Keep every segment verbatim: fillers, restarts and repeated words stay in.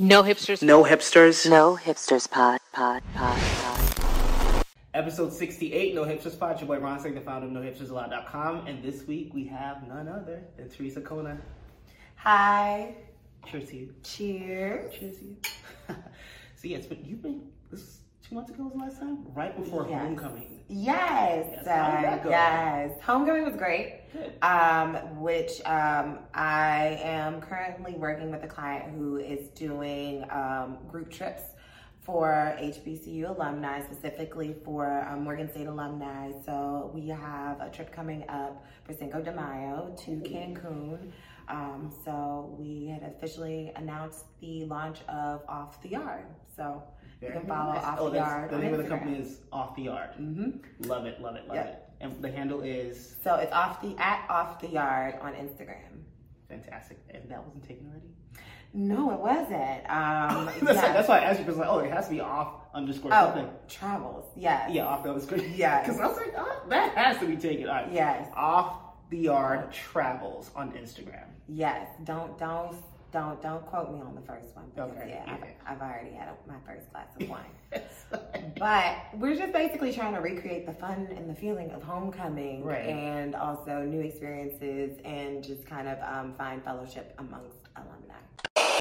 No hipsters. No hipsters. No hipsters pod, pod, pod, pod. Episode sixty-eight, No Hipsters Pod. Your boy Ron Signer, the founder of No Hipsters Lot dot com. And this week we have none other than Teresa Kona. Hi. Cheers to you. Cheers. Cheers to you. So yes, but you've been, this is two months ago was the last time? Right before yes. Homecoming. Yes. Yes. How did that go? Yes. Homecoming was great. Um, which um, I am currently working with a client who is doing um, group trips for H B C U alumni, specifically for um, Morgan State alumni. So we have a trip coming up for Cinco de Mayo to Cancun. Um, so we had officially announced the launch of Off The Yard. So you can follow nice. Off oh, The Yard. The name of the company is Off The Yard. Mm-hmm. Love it, love it, love yep. it. And the handle is? So it's off the at Off The Yard on Instagram. Fantastic. And that wasn't taken already? No, it wasn't. Um, that's, yeah. like, that's why I asked you, because like, oh, it has to be off underscore oh, something. Travels, yes. Yeah, off the underscore. Yeah. Because I was like, oh, that has to be taken. All right. Yes. Off The Yard Travels on Instagram. Yes. Don't, don't. Don't don't quote me on the first one because okay, yeah, okay. I've, I've already had a, my first glass of wine. But we're just basically trying to recreate the fun and the feeling of homecoming, right. And also new experiences and just kind of um, find fellowship amongst alumni.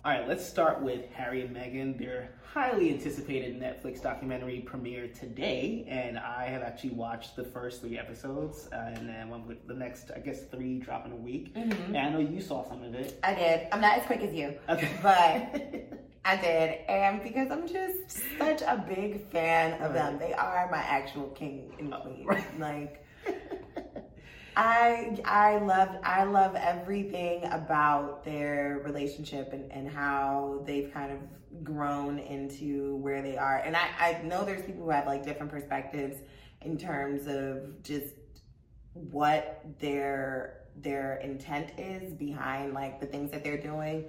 All right, let's start with Harry and Meghan. Their highly anticipated Netflix documentary premiered today, and I have actually watched the first three episodes, uh, and then one with the next, I guess, three drop in a week. Mm-hmm. And I know you saw some of it. I did. I'm not as quick as you, okay. But I did, and because I'm just such a big fan of right. them. They are my actual king and queen. Oh, right. Like I I love I love everything about their relationship and, and how they've kind of grown into where they are. And I, I know there's people who have like different perspectives in terms of just what their their intent is behind like the things that they're doing.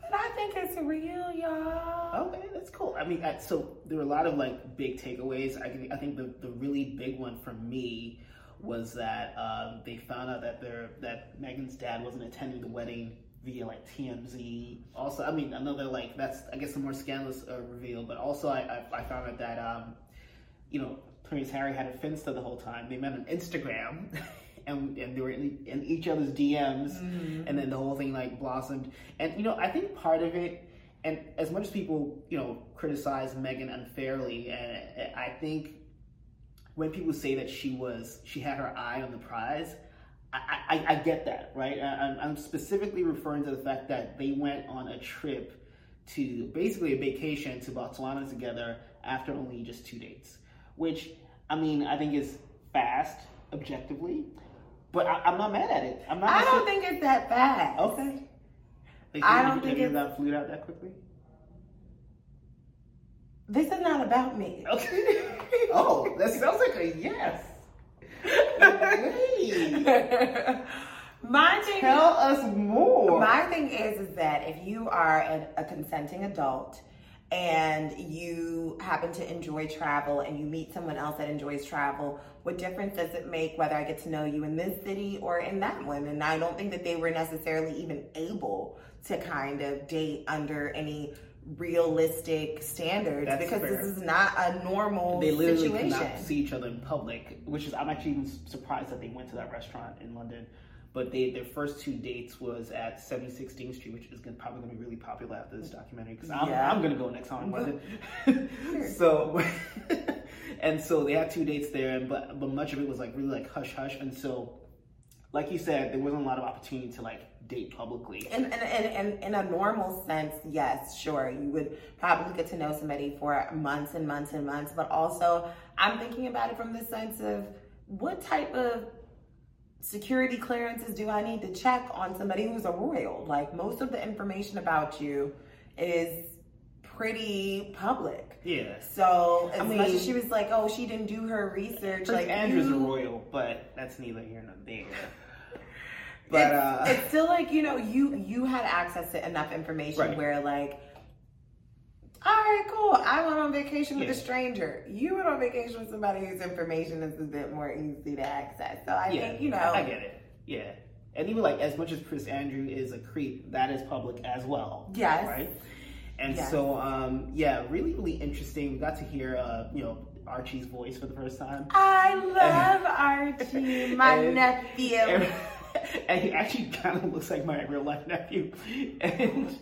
But I think it's real, y'all. Okay, that's cool. I mean, I, so there were a lot of like big takeaways. I, I think the, the really big one for me was that um, they found out that their that Meghan's dad wasn't attending the wedding via like T M Z. Also, I mean, another like that's I guess a more scandalous uh, reveal. But also, I, I I found out that um, you know, Prince Harry had a finsta the whole time. They met on Instagram, and and they were in, in each other's D Ms, mm-hmm. and then the whole thing like blossomed. And you know, I think part of it. And as much as people you know criticize Meghan unfairly, and I think. When people say that she was, she had her eye on the prize, I, I, I get that, right? I, I'm specifically referring to the fact that they went on a trip to basically a vacation to Botswana together after only just two dates, which I mean, I think is fast objectively, but I, I'm not mad at it. I'm not. I don't think it's that fast. Okay. Like, I don't think it's that flew out that quickly. This is not about me. Okay. Oh, that sounds like a yes. Wait. My thing Tell is, us more. My thing is, is that if you are an, a consenting adult and you happen to enjoy travel and you meet someone else that enjoys travel, what difference does it make whether I get to know you in this city or in that one? And I don't think that they were necessarily even able to kind of date under any realistic standards. That's because fair. This is not a normal situation. They literally situation. Cannot see each other in public, which is, I'm actually even surprised that they went to that restaurant in London. But they their first two dates was at seven sixteenth Street, which is gonna, probably going to be really popular after this documentary because I'm, yeah. I'm going to go next time in London. Sure. So, and so they had two dates there, and but, but much of it was like really like hush hush. And so, like you said, there wasn't a lot of opportunity to like date publicly. And, and, and, and in a normal sense, yes, sure. You would probably get to know somebody for months and months and months. But also, I'm thinking about it from the sense of what type of security clearances do I need to check on somebody who's a royal? Like, most of the information about you is pretty public. Yeah. So, as I mean, much as she was like, oh, she didn't do her research. Like, Andrew's you, a royal, but that's neither here nor there. But it's, uh, it's still like, you know, you you had access to enough information right. where like, all right, cool. I went on vacation yeah. with a stranger. You went on vacation with somebody whose information is a bit more easy to access. So I yeah, think, you know. I, I get it. Yeah. And even like, as much as Prince Andrew is a creep, that is public as well. Yes. Right? And yes. so, um, yeah, really, really interesting. We got to hear, uh, you know, Archie's voice for the first time. I love Archie, my and, nephew. And, and he actually kind of looks like my real life nephew. And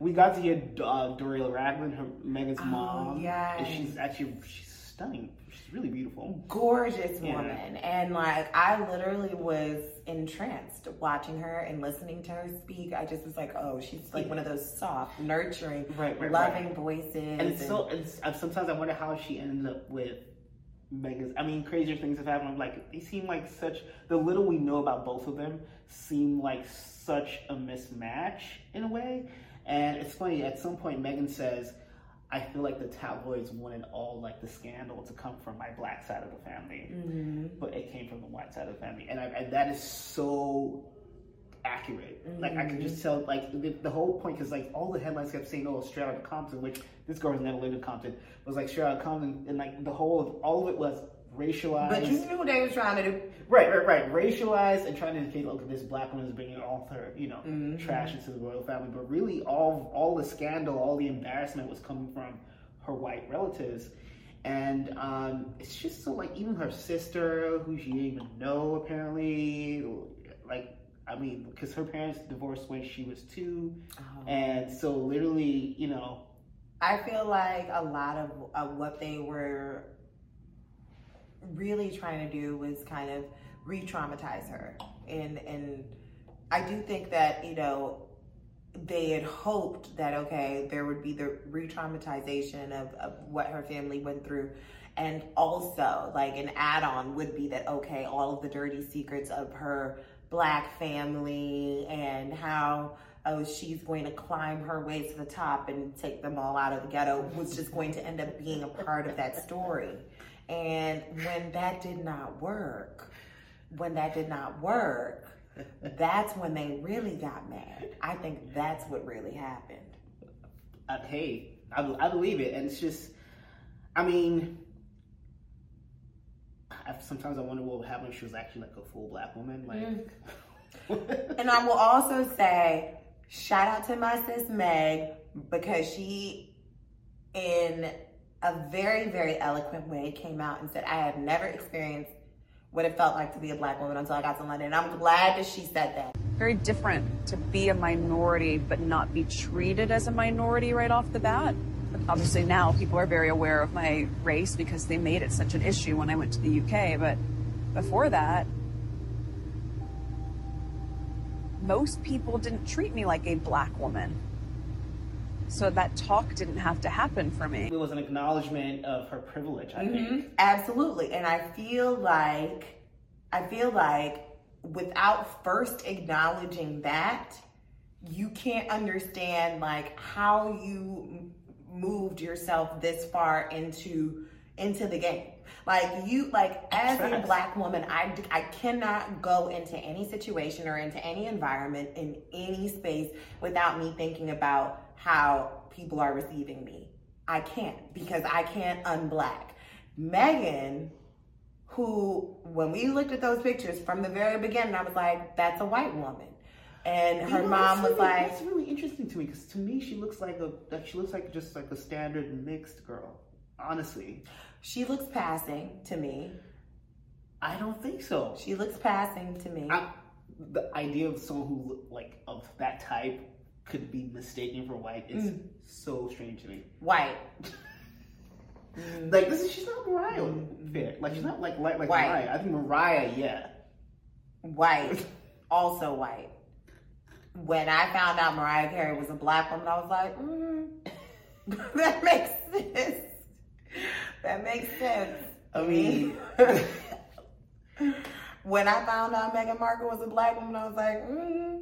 we got to hear uh, Doria Ragland, her Meghan's oh, mom. Yeah, and she's actually she's stunning. She's really beautiful, gorgeous yeah. woman. And like, I literally was entranced watching her and listening to her speak. I just was like, oh, she's like yeah. one of those soft, nurturing, right, right, loving right. voices. And, and so, it's, sometimes I wonder how she ended up with Meghan's. I mean, crazier things have happened. I'm like, they seem like such. The little we know about both of them seem like such a mismatch in a way. And it's funny. At some point, Meghan says, I feel like the tabloids wanted all like the scandal to come from my black side of the family, mm-hmm. but it came from the white side of the family, and, I, and that is so accurate. Mm-hmm. Like I can just tell, like the, the whole point, because like all the headlines kept saying, "Oh, straight out of Compton," which this girl has never lived in Compton, was like straight out of Compton, and like the whole of all of it was racialized. But you knew they were trying to do right, right, right, racialized and trying to indicate, look, this black woman is bringing all her, you know, mm-hmm. trash into the royal family. But really, all all the scandal, all the embarrassment was coming from her white relatives, and um, it's just so like even her sister, who she didn't even know apparently, like I mean, because her parents divorced when she was two, oh. and so literally, you know, I feel like a lot of, of what they were really trying to do was kind of re-traumatize her, and and I do think that, you know, they had hoped that okay there would be the re-traumatization of, of what her family went through, and also like an add-on would be that okay all of the dirty secrets of her black family and how oh she's going to climb her way to the top and take them all out of the ghetto was just going to end up being a part of that story. And when that did not work, when that did not work, that's when they really got mad. I think that's what really happened. Uh, hey, I, I believe it. And it's just, I mean, I, sometimes I wonder what would happen if she was actually like a full black woman. Like, mm. And I will also say, shout out to my sis Meg, because she, in a very, very eloquent way, came out and said, I have never experienced what it felt like to be a black woman until I got to London. And I'm glad that she said that. Very different to be a minority, but not be treated as a minority right off the bat. But obviously now people are very aware of my race because they made it such an issue when I went to the U K. But before that, most people didn't treat me like a black woman. So that talk didn't have to happen for me. It was an acknowledgement of her privilege, I mm-hmm. think. Absolutely. And I feel like, I feel like without first acknowledging that, you can't understand like how you moved yourself this far into, into the game. Like you, like as a black woman, I, I cannot go into any situation or into any environment in any space without me thinking about how people are receiving me. I can't, because I can't unblack. Meghan, who, when we looked at those pictures from the very beginning, I was like, that's a white woman. And her you know, mom was really, like, "That's really interesting to me, because to me she looks like a, she looks like just like a standard mixed girl. Honestly, she looks passing to me. I don't think so. She looks passing to me. I, the idea of someone who like of that type could be mistaken for white is mm. so strange to me. White. mm. Like, this is, she's not Mariah. Mm. Like, she's not like like, like white. Mariah. I think Mariah, yeah. White. Also white. When I found out Mariah Carey was a black woman, I was like, mm. that makes sense. That makes sense. I mean. When I found out Meghan Markle was a black woman, I was like, mm.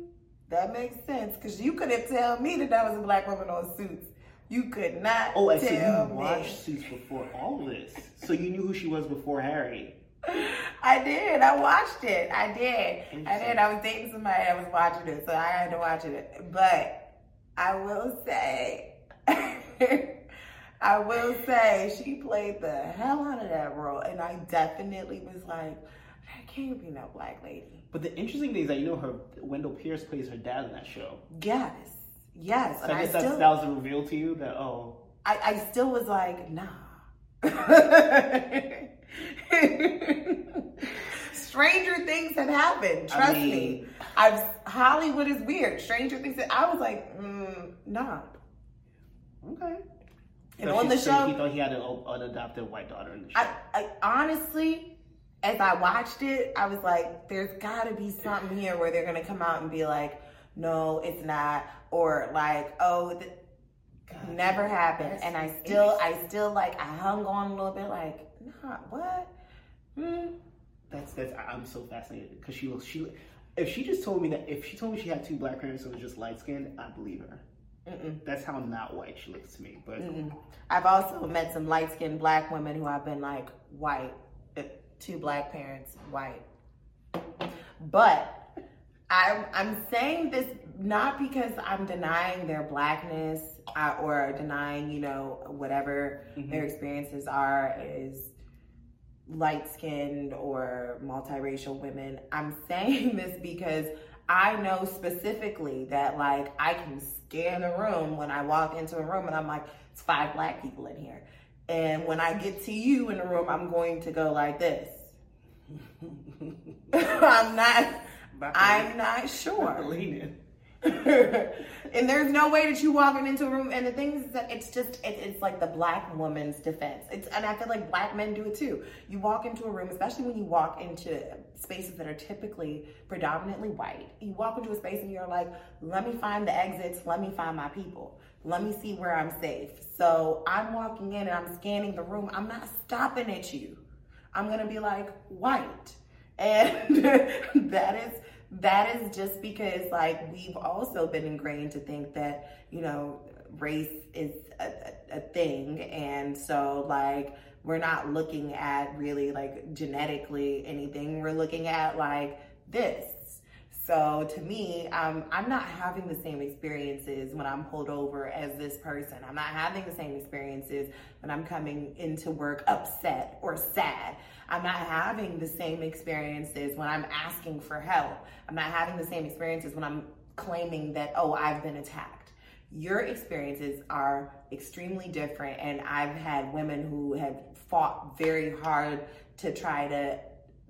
That makes sense, because you couldn't tell me that that was a black woman on Suits. You could not oh, and tell so you watched me. Suits before all this. So you knew who she was before Harry. I did. I watched it. I did. I did. I was dating somebody that was watching it, so I had to watch it. But I will say, I will say, she played the hell out of that role, and I definitely was like, I can't be no black lady. But the interesting thing is that, you know, her Wendell Pierce plays her dad in that show. Yes, Yes. So and I guess I still, that was a reveal to you that, oh. I, I still was like, nah. Stranger things have happened. Trust I mean, me. I've Hollywood is weird. Stranger things. That, I was like, mm, nah. Okay. And so on she, the show. He thought he had an, an adopted white daughter in the show. I, I, honestly, as I watched it, I was like, there's got to be something here where they're going to come out and be like, no, it's not. Or like, oh, th- God, never happened. And I still, I still like, I hung on a little bit like, nah, what? Hmm. That's, that's, I'm so fascinated. Because she will, she, if she just told me that, if she told me she had two black parents and was just light skinned, I believe her. Mm-mm. That's how not white she looks to me. But Mm-mm. I've also met some light skinned black women who I've been like, white, two black parents, white. But I'm, I'm saying this not because I'm denying their blackness uh, or denying, you know, whatever mm-hmm. their experiences are is light-skinned or multiracial women. I'm saying this because I know specifically that, like, I can scan a room when I walk into a room and I'm like, it's five black people in here. And when I get to you in the room, I'm going to go like this. I'm not... I'm not sure. And there's no way that you walking into a room. And the thing is that it's just, it, it's like the black woman's defense. It's, and I feel like black men do it too. You walk into a room, especially when you walk into spaces that are typically predominantly white. You walk into a space and you're like, let me find the exits. Let me find my people. Let me see where I'm safe. So I'm walking in and I'm scanning the room. I'm not stopping at you. I'm going to be like, white. And that is that is just because, like, we've also been ingrained to think that, you know, race is a, a thing. And so, like, we're not looking at really, like, genetically anything. We're looking at, like, this. So, to me, um, I'm not having the same experiences when I'm pulled over as this person. I'm not having the same experiences when I'm coming into work upset or sad. I'm not having the same experiences when I'm asking for help. I'm not having the same experiences when I'm claiming that, oh, I've been attacked. Your experiences are extremely different. And I've had women who have fought very hard to try to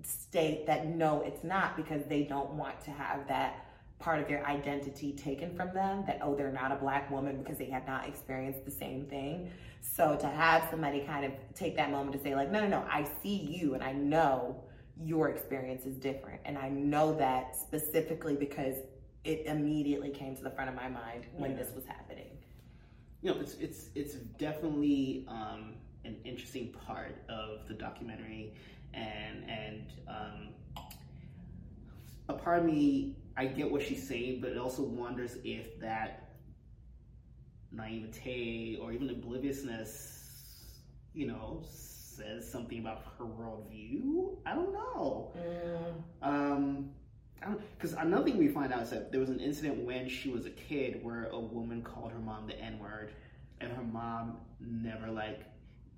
state that, no, it's not, because they don't want to have that part of their identity taken from them, that, oh, they're not a black woman because they have not experienced the same thing. So to have somebody kind of take that moment to say, like, no, no, no, I see you and I know your experience is different. And I know that specifically because it immediately came to the front of my mind when yeah. this was happening. You know, it's it's it's definitely um, an interesting part of the documentary, and and um, a part of me, I get what she's saying, but it also wonders if that naivete or even obliviousness, you know, says something about her worldview. I don't know. Mm. Um, because another thing we find out is that there was an incident when she was a kid where a woman called her mom the N-word, and her mom never like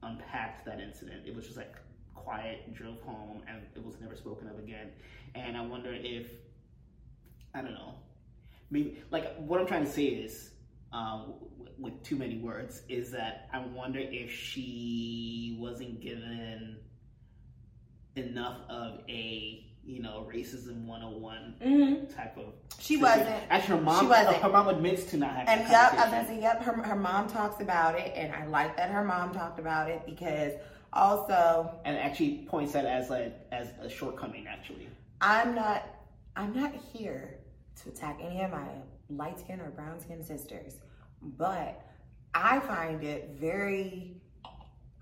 unpacked that incident. It was just like quiet, drove home, and it was never spoken of again. And I wonder if, I don't know, maybe like what I'm trying to say is, Um, with too many words, is that I wonder if she wasn't given enough of a, you know, racism one oh one mm-hmm. type of... She system. wasn't. Actually, her mom, uh, her mom admits to not having and yep, I was gonna say, yep, her, her mom talks about it, and I like that her mom talked about it, because also... And actually points that as, like, as a shortcoming, actually. I'm not, I'm not here to attack any of my light skin or brown skin sisters, but I find it very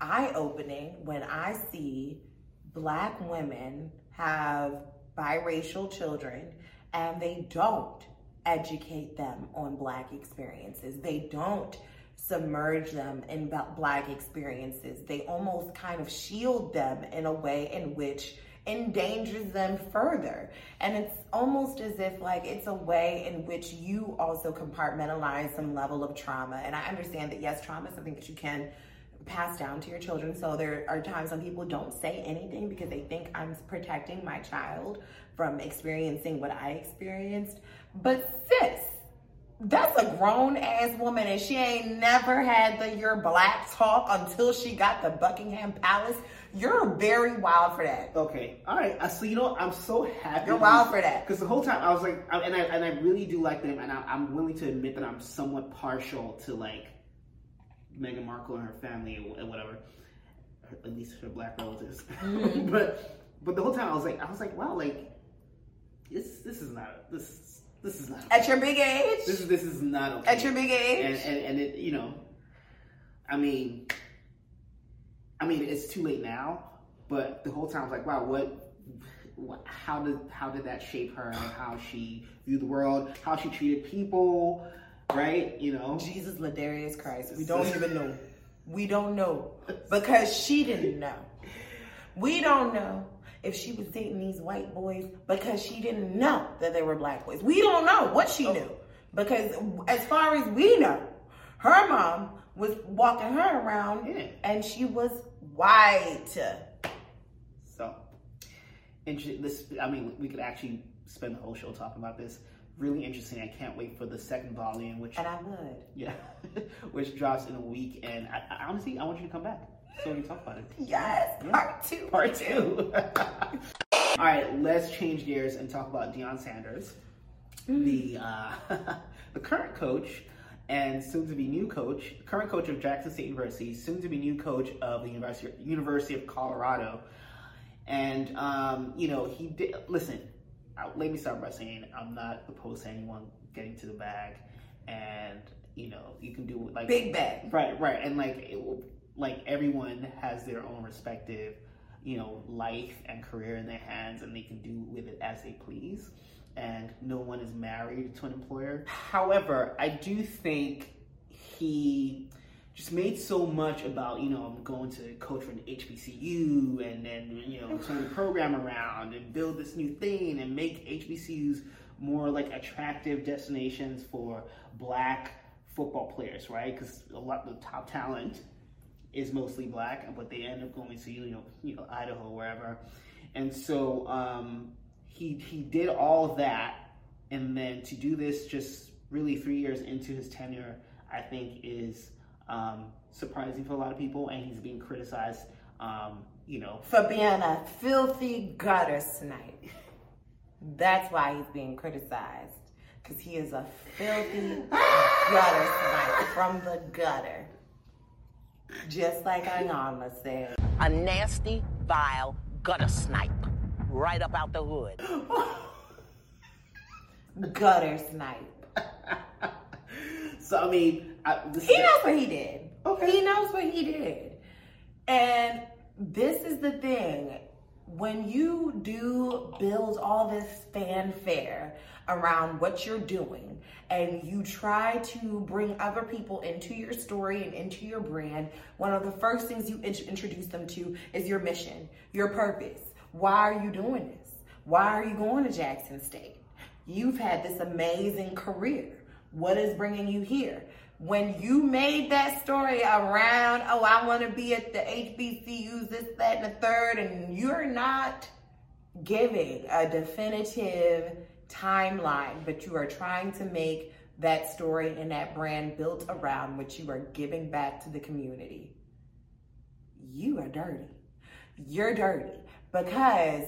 eye-opening when I see black women have biracial children and they don't educate them on black experiences. They don't submerge them in black experiences. They almost kind of shield them in a way in which endangers them further. And it's almost as if, like, it's a way in which you also compartmentalize some level of trauma. And I understand that, yes, trauma is something that you can pass down to your children. So there are times when people don't say anything because they think I'm protecting my child from experiencing what I experienced. But sis, that's a grown-ass woman, and she ain't never had the "you're black" talk until she got to Buckingham Palace. You're very wild for that. Okay, all right. Uh, so you know, I'm so happy. You're wild for that because the whole time I was like, I, and I and I really do like them, and I, I'm willing to admit that I'm somewhat partial to like Meghan Markle and her family and whatever, her, at least her black relatives. Mm-hmm. but but the whole time I was like, I was like, wow, like this this is not a, this. This is not okay. At your big age? This is this is not okay. At your big age? And, and, and it, you know, I mean, I mean, it's too late now, but the whole time I was like, wow, what, what how did how did that shape her, how she viewed the world, how she treated people, right? You know? Jesus Ladarius Christ. We don't even know. We don't know. Because she didn't know. We don't know. If she was dating these white boys because she didn't know that they were black boys. We don't know what she knew. Because as far as we know, her mom was walking her around yeah. and she was white. So, inter- this, I mean, we could actually spend the whole show talking about this. Really interesting. I can't wait for the second volume. Which, and I would. Yeah. Which drops in a week. And I, I, honestly, I want you to come back. So we can talk about it. Yes, yeah. part two. Part two. All right, let's change gears and talk about Deion Sanders, mm. the uh, the current coach and soon-to-be new coach, current coach of Jackson State University, soon-to-be new coach of the University University of Colorado. And um, you know, he did. Listen, I, let me start by saying I'm not opposed to anyone getting to the bag, and you know, you can do like big bag, right, right, and like. It will, like everyone has their own respective, you know, life and career in their hands, and they can do with it as they please. And no one is married to an employer. However, I do think he just made so much about, you know, going to coach for an H B C U and then, you know, turn the program around and build this new thing and make H B C Us more like attractive destinations for black football players, right? Because a lot of the top talent is mostly black, but they end up going to you know, you know Idaho, wherever. And so um, he he did all that, and then to do this just really three years into his tenure, I think is um, surprising for a lot of people, and he's being criticized, um, you know, for being a filthy gutter snipe. That's why he's being criticized, because he is a filthy gutter snipe from the gutter. Just like Ayana said. A nasty, vile gutter snipe. Right up out the hood. Gutter snipe. So, I mean... I, this he is, knows what he did. Okay. He knows what he did. And this is the thing. When you do build all this fanfare around what you're doing and you try to bring other people into your story and into your brand, one of the first things you int- introduce them to is your mission, your purpose. Why are you doing this? Why are you going to Jackson State? You've had this amazing career. What is bringing you here? When you made that story around, oh, I want to be at the H B C Us, this, that, and the third, and you're not giving a definitive timeline, but you are trying to make that story and that brand built around what you are giving back to the community. You are dirty. You're dirty because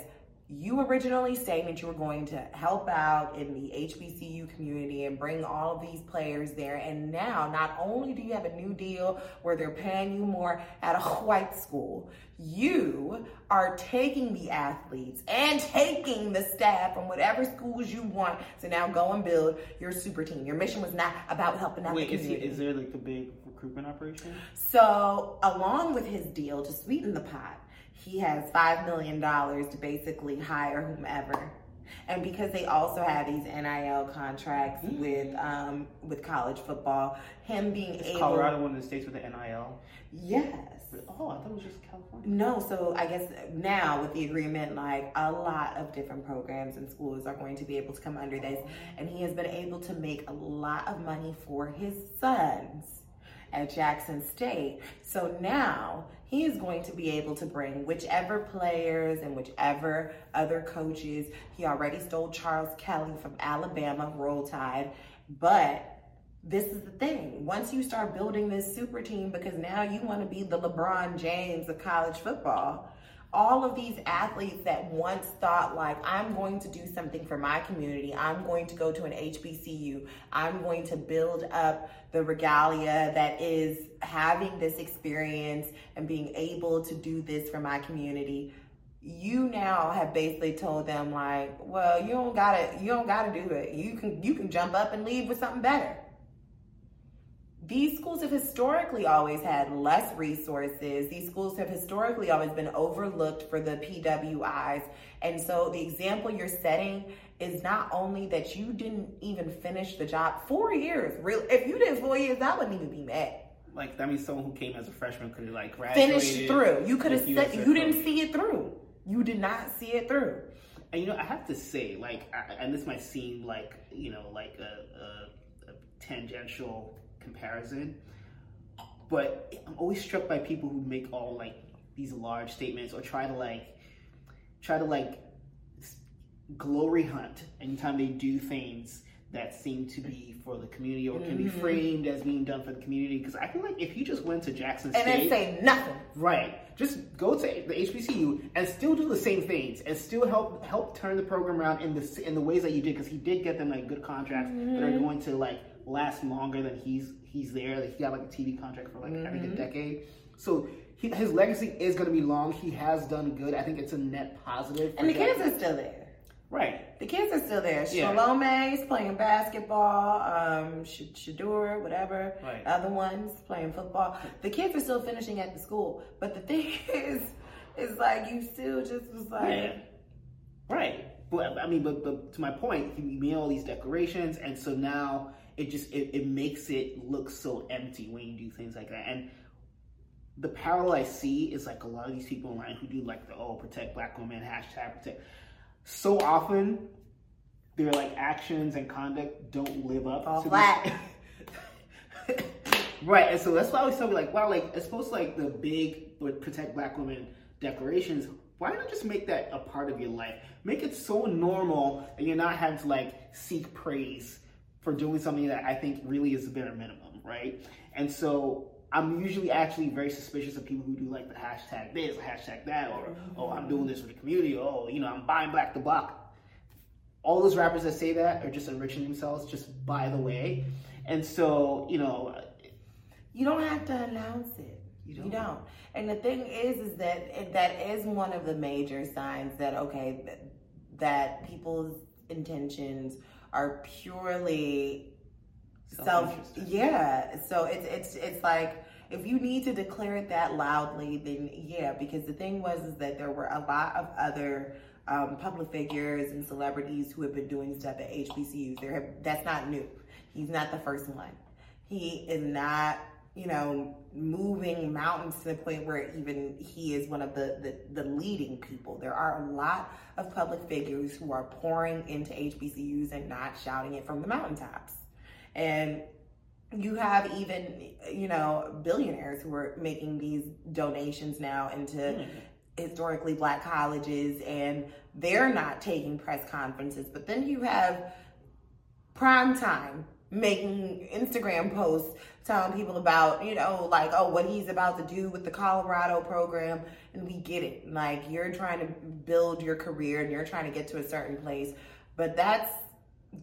you originally stated that you were going to help out in the H B C U community and bring all of these players there. And now, not only do you have a new deal where they're paying you more at a white school, you are taking the athletes and taking the staff from whatever schools you want to now go and build your super team. Your mission was not about helping out Wait, the community. Wait, is, is there like a big recruitment operation? So, along with his deal to sweeten the pot, he has five million dollars to basically hire whomever. And because they also have these N I L contracts mm-hmm. with um, with college football, him being Is able... Is Colorado one of the states with the N I L? Yes. Oh, I thought it was just California. No, so I guess now with the agreement, like a lot of different programs and schools are going to be able to come under this. And he has been able to make a lot of money for his sons at Jackson State. So now he is going to be able to bring whichever players and whichever other coaches. He already stole Charles Kelly from Alabama, Roll Tide, but this is the thing. Once you start building this super team, because now you want to be the LeBron James of college football, all of these athletes that once thought like, I'm going to do something for my community, I'm going to go to an H B C U, I'm going to build up the regalia that is having this experience and being able to do this for my community. You now have basically told them like, well, you don't gotta, you don't gotta do it. You can, you can jump up and leave with something better. These schools have historically always had less resources. These schools have historically always been overlooked for the P W Is. And so the example you're setting is not only that you didn't even finish the job, four years. Really, if you did four years, I wouldn't even be mad. Like, that means someone who came as a freshman could have like graduated. Finished through. You could have said, you didn't see it through. You did not see it through. And you know, I have to say, like, I, and this might seem like, you know, like a, a, a tangential comparison, but I'm always struck by people who make all like these large statements or try to like try to like glory hunt anytime they do things that seem to be for the community or can be framed as being done for the community. Because I feel like if you just went to Jackson State and then say nothing, right? Just go to the H B C U and still do the same things and still help help turn the program around in the in the ways that you did. Because he did get them like good contracts mm-hmm. that are going to like last longer than he's he's there. Like, he got like a T V contract for like mm-hmm. I think a decade. So he, his legacy is going to be long. He has done good. I think it's a net positive. And the Jackson. Kids are still there. Right. The kids are still there. Yeah. Shalome's playing basketball, um, Shador, whatever. Right. Other ones playing football. The kids are still finishing at the school. But the thing is, it's like you still just was like... Yeah. Right. But I mean, but, but to my point, he made all these declarations, and so now it just, it, it makes it look so empty when you do things like that. And the parallel I see is like a lot of these people online who do like the, oh, protect black women, hashtag protect... So often, their like actions and conduct don't live up All to flat. This. Right, and so that's why I always tell me like, wow, like as opposed to like the big protect black women declarations, why not just make that a part of your life? Make it so normal that you're not having to like seek praise for doing something that I think really is the bare minimum, right? And so I'm usually actually very suspicious of people who do like the hashtag this, hashtag that, or mm-hmm. oh, I'm doing this for the community, or oh, you know, I'm buying black the block. All those rappers that say that are just enriching themselves, just by the way. And so, you know, you don't have to announce it. You don't. You don't. And the thing is, is that that is one of the major signs that okay, that, that people's intentions are purely. So yeah, so it's it's it's like if you need to declare it that loudly, then yeah, because the thing was is that there were a lot of other um, public figures and celebrities who have been doing stuff at H B C Us. There have, that's not new. He's not the first one. He is not, you know, moving mountains to the point where even he is one of the, the, the leading people. There are a lot of public figures who are pouring into H B C Us and not shouting it from the mountaintops. And you have even, you know, billionaires who are making these donations now into mm. historically black colleges, and they're not taking press conferences. But then you have Primetime making Instagram posts telling people about, you know, like, oh, what he's about to do with the Colorado program. And we get it. Like, you're trying to build your career and you're trying to get to a certain place. But that's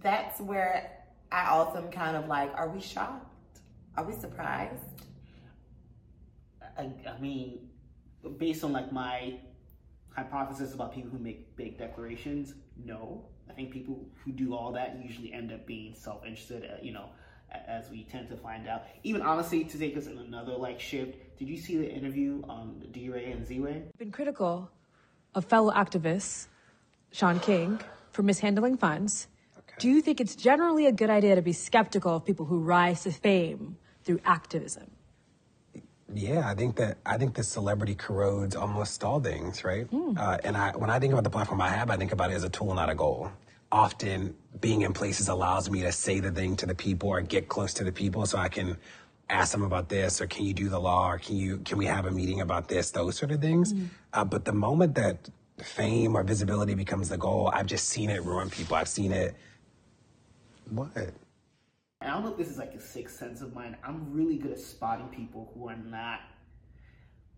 that's where... I also am kind of like, are we shocked? Are we surprised? I, I mean, based on like my hypothesis about people who make big declarations, no. I think people who do all that usually end up being self-interested, you know, as we tend to find out. Even honestly, to take us in another like shift, did you see the interview on D-Ray and Z-Ray? Been critical of fellow activists, Sean King, for mishandling funds. Do you think it's generally a good idea to be skeptical of people who rise to fame through activism? Yeah, I think that I think that celebrity corrodes almost all things, right? Mm. Uh, and I, when I think about the platform I have, I think about it as a tool, not a goal. Often being in places allows me to say the thing to the people or get close to the people so I can ask them about this, or can you do the law, or can you can we have a meeting about this, those sort of things. Mm. Uh, but the moment that fame or visibility becomes the goal, I've just seen it ruin people. I've seen it. What? And I don't know if this is like a sixth sense of mine. I'm really good at spotting people who are not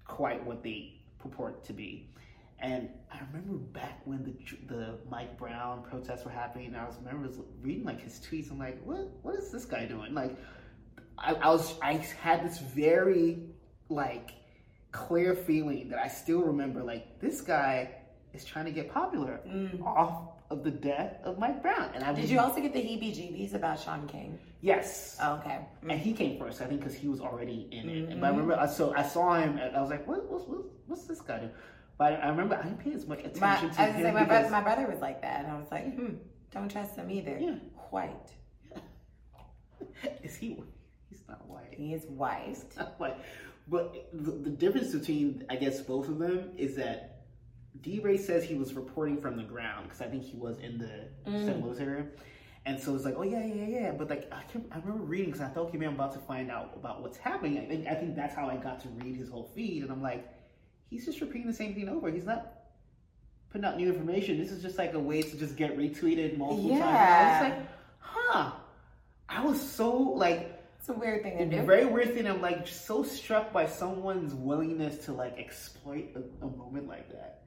quite what they purport to be. And I remember back when the the Mike Brown protests were happening, and I was remember was reading like his tweets. I'm like, what what is this guy doing? Like, I, I was I had this very like clear feeling that I still remember, like, this guy is trying to get popular mm. off of the death of Mike Brown. And I did you also get the heebie-jeebies about Sean King? Yes. Oh, okay. Mm. And he came first, I think, because he was already in it. Mm-hmm. But I remember, so I saw him, and I was like, what, what, what what's this guy doing? But I remember I didn't pay as much attention my, to him. I was him like, my, because... brother, my brother was like that, and I was like, hmm, don't trust him either. Yeah. White. Is he white? He's not white. He is white. He's not white. But the, the difference between, I guess, both of them is that D-Ray says he was reporting from the ground, because I think he was in the mm. Saint Louis area. And so it's like, oh, yeah, yeah, yeah. But, like, I, can, I remember reading, because I thought, okay, man, I'm about to find out about what's happening. I think, I think that's how I got to read his whole feed. And I'm like, he's just repeating the same thing over. He's not putting out new information. This is just, like, a way to just get retweeted multiple yeah. times. And I was like, huh. I was so, like... It's a weird thing to do. Very weird thing. I'm like so struck by someone's willingness to like exploit a, a moment like that.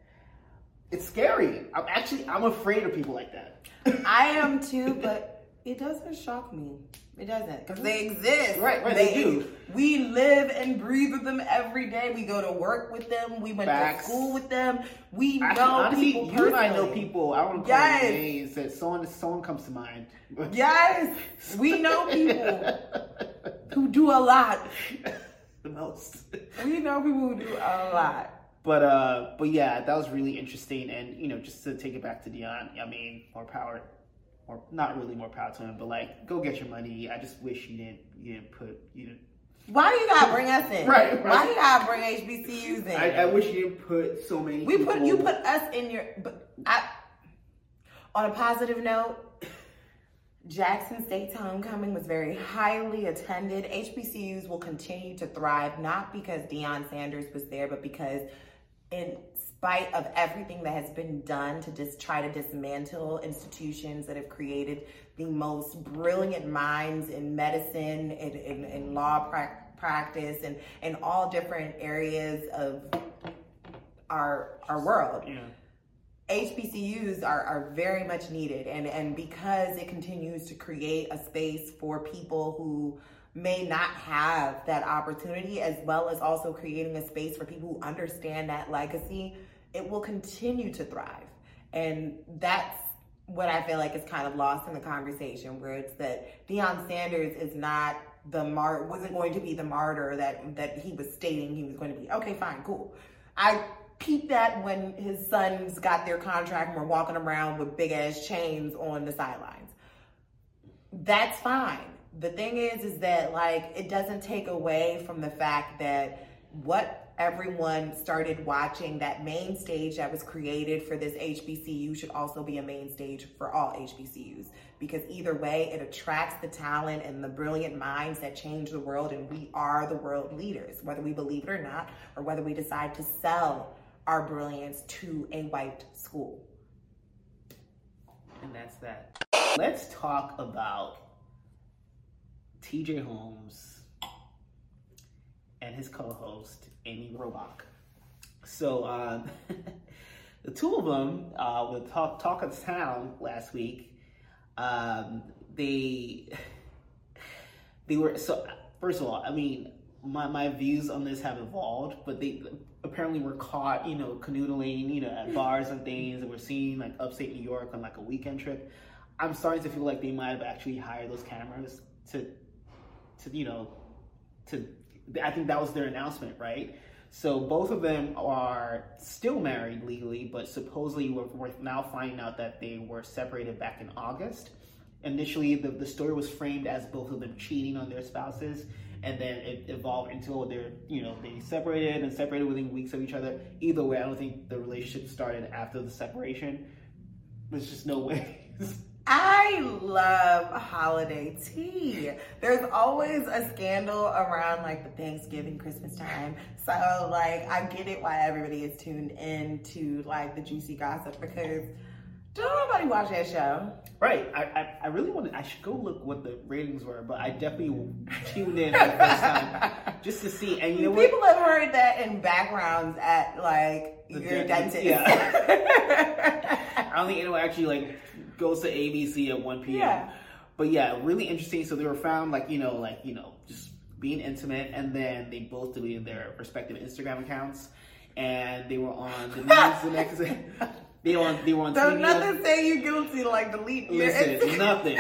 It's scary. I'm actually, I'm afraid of people like that. I am too, but it doesn't shock me. It doesn't. Because they exist. Right, right. They, they do. We live and breathe with them every day. We go to work with them. We went Facts. to school with them. We know honestly, people personally. You and I know people. I don't call yes. them names. That someone, someone comes to mind. Yes. We know people who do a lot. The most. We know people who do a lot. But, uh, but yeah, that was really interesting. And, you know, just to take it back to Deion, I mean, more power. Or not really more power to him, but like, go get your money. I just wish you didn't, you didn't put, you didn't. Why do you gotta bring us in? Right, right. Why do you gotta bring H B C Us in? I, I wish you didn't put so many. We people... put you put us in your. But I, on a positive note, Jackson State's homecoming was very highly attended. H B C Us will continue to thrive, not because Deion Sanders was there, but because in. In spite of everything that has been done to just try to dismantle institutions that have created the most brilliant minds in medicine and in, in, in law pra- practice and in all different areas of our our world. Yeah. H B C Us are, are very much needed, and, and because it continues to create a space for people who may not have that opportunity, as well as also creating a space for people who understand that legacy, it will continue to thrive. And that's what I feel like is kind of lost in the conversation, where it's that Deion Sanders is not the mar- wasn't going to be the martyr that, that he was stating he was going to be. Okay, fine, cool. I peeped that when his sons got their contract and were walking around with big ass chains on the sidelines. That's fine. The thing is, is that like, it doesn't take away from the fact that what everyone started watching, that main stage that was created for this H B C U should also be a main stage for all H B C Us, because either way it attracts the talent and the brilliant minds that change the world, and we are the world leaders, whether we believe it or not, or whether we decide to sell our brilliance to a white school. And that's that. Let's talk about T J Holmes and his co-host, Amy Robach. So uh, the two of them uh, with Talk, Talk of Town last week, um, they they were, so first of all, I mean, my, my views on this have evolved, but they apparently were caught, you know, canoodling, you know, at bars and things, and were seen like upstate New York on like a weekend trip. I'm starting to feel like they might have actually hired those cameras to To, you know, to I think that was their announcement, right? So both of them are still married legally, but supposedly we're, we're now finding out that they were separated back in August. Initially, the, the story was framed as both of them cheating on their spouses, and then it evolved until they're, you know, they separated and separated within weeks of each other. Either way, I don't think the relationship started after the separation. There's just no way. I love holiday tea. There's always a scandal around like the Thanksgiving, Christmas time. So like, I get it why everybody is tuned in to like the juicy gossip, because Don't nobody watch that show. Right. I, I, I really wanted, I should go look what the ratings were, but I definitely tuned in for the first time just to see. And you know people what? Have heard that in backgrounds at like the your dentist. dentist. Yeah. I don't think anyone actually like goes to A B C at one p.m. Yeah. But yeah, really interesting. So they were found like, you know, like, you know, just being intimate, and then they both deleted their respective Instagram accounts, and they were on the news the next day. They were on, they were on so T V. So nothing saying you're guilty, like delete your Instagram. Listen, nothing.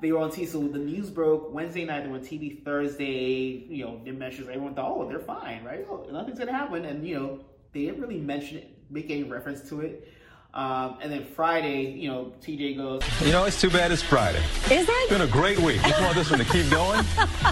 They were on T V. So the news broke Wednesday night. They were on T V Thursday. You know, they mentioned, everyone thought, oh, they're fine, right? Oh, nothing's going to happen. And, you know, they didn't really mention it, make any reference to it. Um, and then Friday, you know, T J goes, you know, it's too bad it's Friday. Is it? It's been a great week. Just want this one to keep going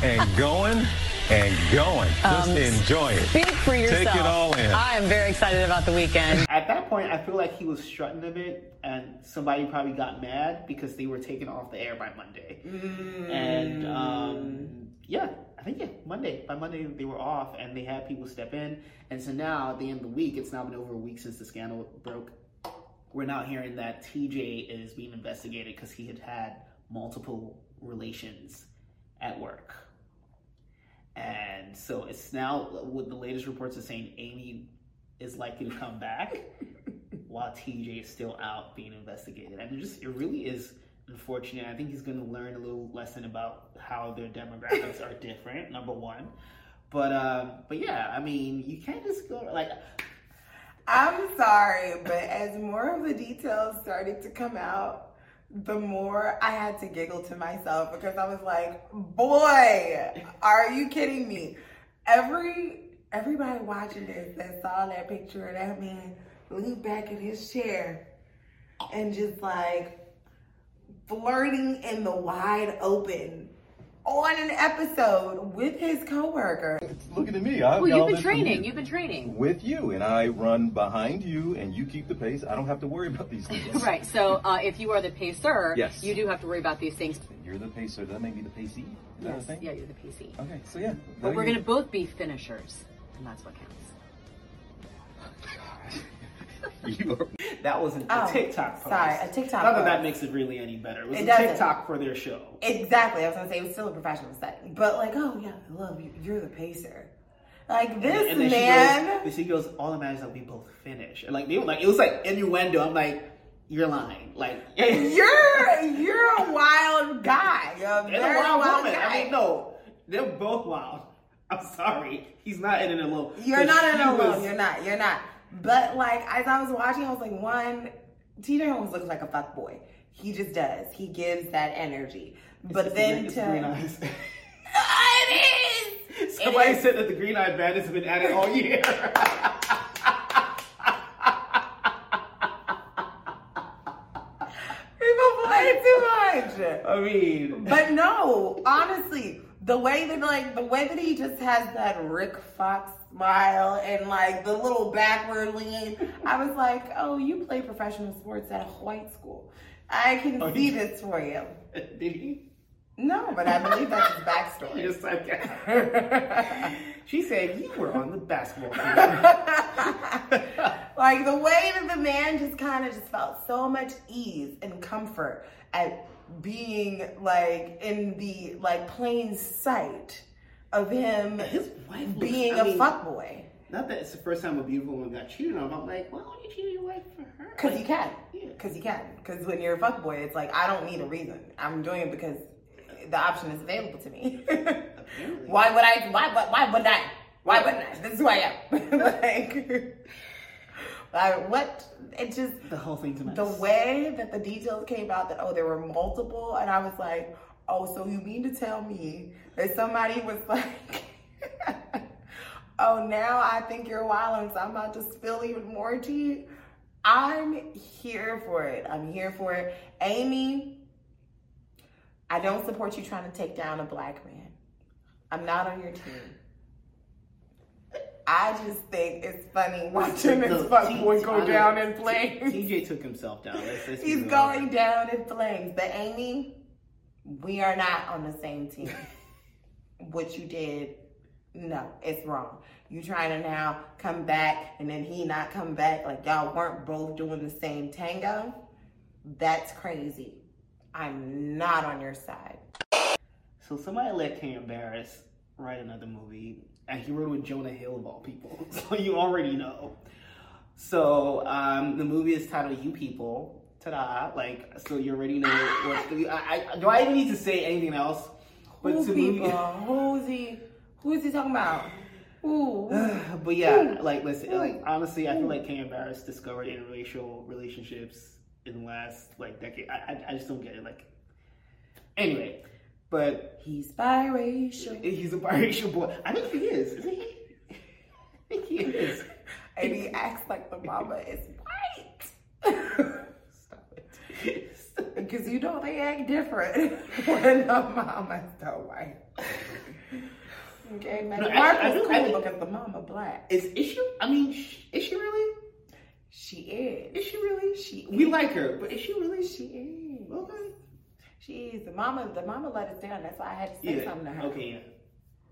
and going and going. Just um, enjoy it. Speak for yourself. Take it all in. I am very excited about the weekend. At that point, I feel like he was strutting a bit, and somebody probably got mad because they were taken off the air by Monday. Mm. And, um, yeah, I think, yeah, Monday. By Monday, they were off, and they had people step in. And so now, at the end of the week, it's now been over a week since the scandal broke. We're now hearing that T J is being investigated because he had had multiple relations at work. And so it's now, what the latest reports are saying, Amy is likely to come back while T J is still out being investigated. And it just, it really is unfortunate. I think he's going to learn a little lesson about how their demographics are different, number one. But, um, but yeah, I mean, you can't just go, like... I'm sorry, but as more of the details started to come out, the more I had to giggle to myself because I was like, boy, are you kidding me? Every everybody watching this that saw that picture of that man leaned back in his chair and just like flirting in the wide open on an episode with his coworker. Looking at me. I've well, you've been training. You've been training. With you, and I run behind you, and you keep the pace. I don't have to worry about these things. Right, so uh, if you are the pacer, yes. You do have to worry about these things. You're the pacer. Does that make me the pacey? Is yes. That yeah, you're the pacey. Okay, so yeah. But we're going to both be finishers, and that's what counts. You are... That wasn't a oh, TikTok post. Sorry, a TikTok Not post. Not that that makes it really any better. It was it a doesn't. TikTok for their show. Exactly. I was going to say it was still a professional setting. But like, oh yeah, I love you. You're the pacer. Like this and, and man. She goes, and she goes, all that matters is that we both finish. And like, they were like, it was like innuendo. I'm like, you're lying. Like, you're, you're a wild guy. You're a very wild, wild woman. Guy. I mean, no, they're both wild. I'm sorry. He's not in it alone. You're not in it alone. Was, you're not. You're not. But, like, as I was watching, I was like, one, T J Holmes looks like a fuckboy. He just does. He gives that energy. It's but then green, to... green eyes. It is! Somebody it is. Said that the green-eyed man has been at it all year. People play too much. I mean... But no, honestly, the way that, like, the way that he just has that Rick Fox smile and like the little backward lean. I was like, oh, you play professional sports at a white school. I can oh, see this for you. Did he? No, but I believe that's his backstory. Just like that. She said, you were on the basketball team. Like the way that the man just kind of just felt so much ease and comfort at being like in the like plain sight of him his wife looks, being I a mean, fuckboy. Not that it's the first time a beautiful woman got cheated on. I'm like, why don't you cheat on your wife for her? Because like, you can. Because yeah. you can. Because when you're a fuckboy, it's like, I don't need a reason. I'm doing it because the option is available to me. why would I? Why, why, why would I? Why wouldn't I? This is who I am. like, like, what? It just... The whole thing tonight. The way that the details came out that, oh, there were multiple, and I was like... Oh, so you mean to tell me that somebody was like, oh, now I think you're wild, so I'm about to spill even more tea? I'm here for it. I'm here for it. Amy, I don't support you trying to take down a black man. I'm not on your team. I just think it's funny watching this fucking boy go down in flames. T J took himself down. He's going down in flames. But Amy... We are not on the same team. What you did, no, it's wrong. You trying to now come back and then he not come back. Like y'all weren't both doing the same tango. That's crazy. I'm not on your side. So somebody let Kenya Barris write another movie, and he wrote with Jonah Hill of all people. So you already know. So um, the movie is titled "You People." Ta-da! Like, so you already know what's the. I, I, do I even need to say anything else? But Who people? Movie, Who's he? Who is he talking about? Ooh. But yeah, Ooh. like listen, Ooh. like honestly, I feel like Kenya Barris discovered interracial relationships in the last like decade. I, I, I just don't get it. Like, anyway, but he's biracial. He's a biracial boy. I think he is. Isn't he? I think he is. And he acts like the mama is white. Stop it. Because you know they act different when the mama's the white. Okay, Meghan Markle's cool because the mama black. Is, is she? I mean, sh- is she really? She is. Is she really? She. We is. Like her, but is she really? She is. Okay. She is. The mama. The mama let us down. That's why I had to say yeah. something to her. Okay. Yeah.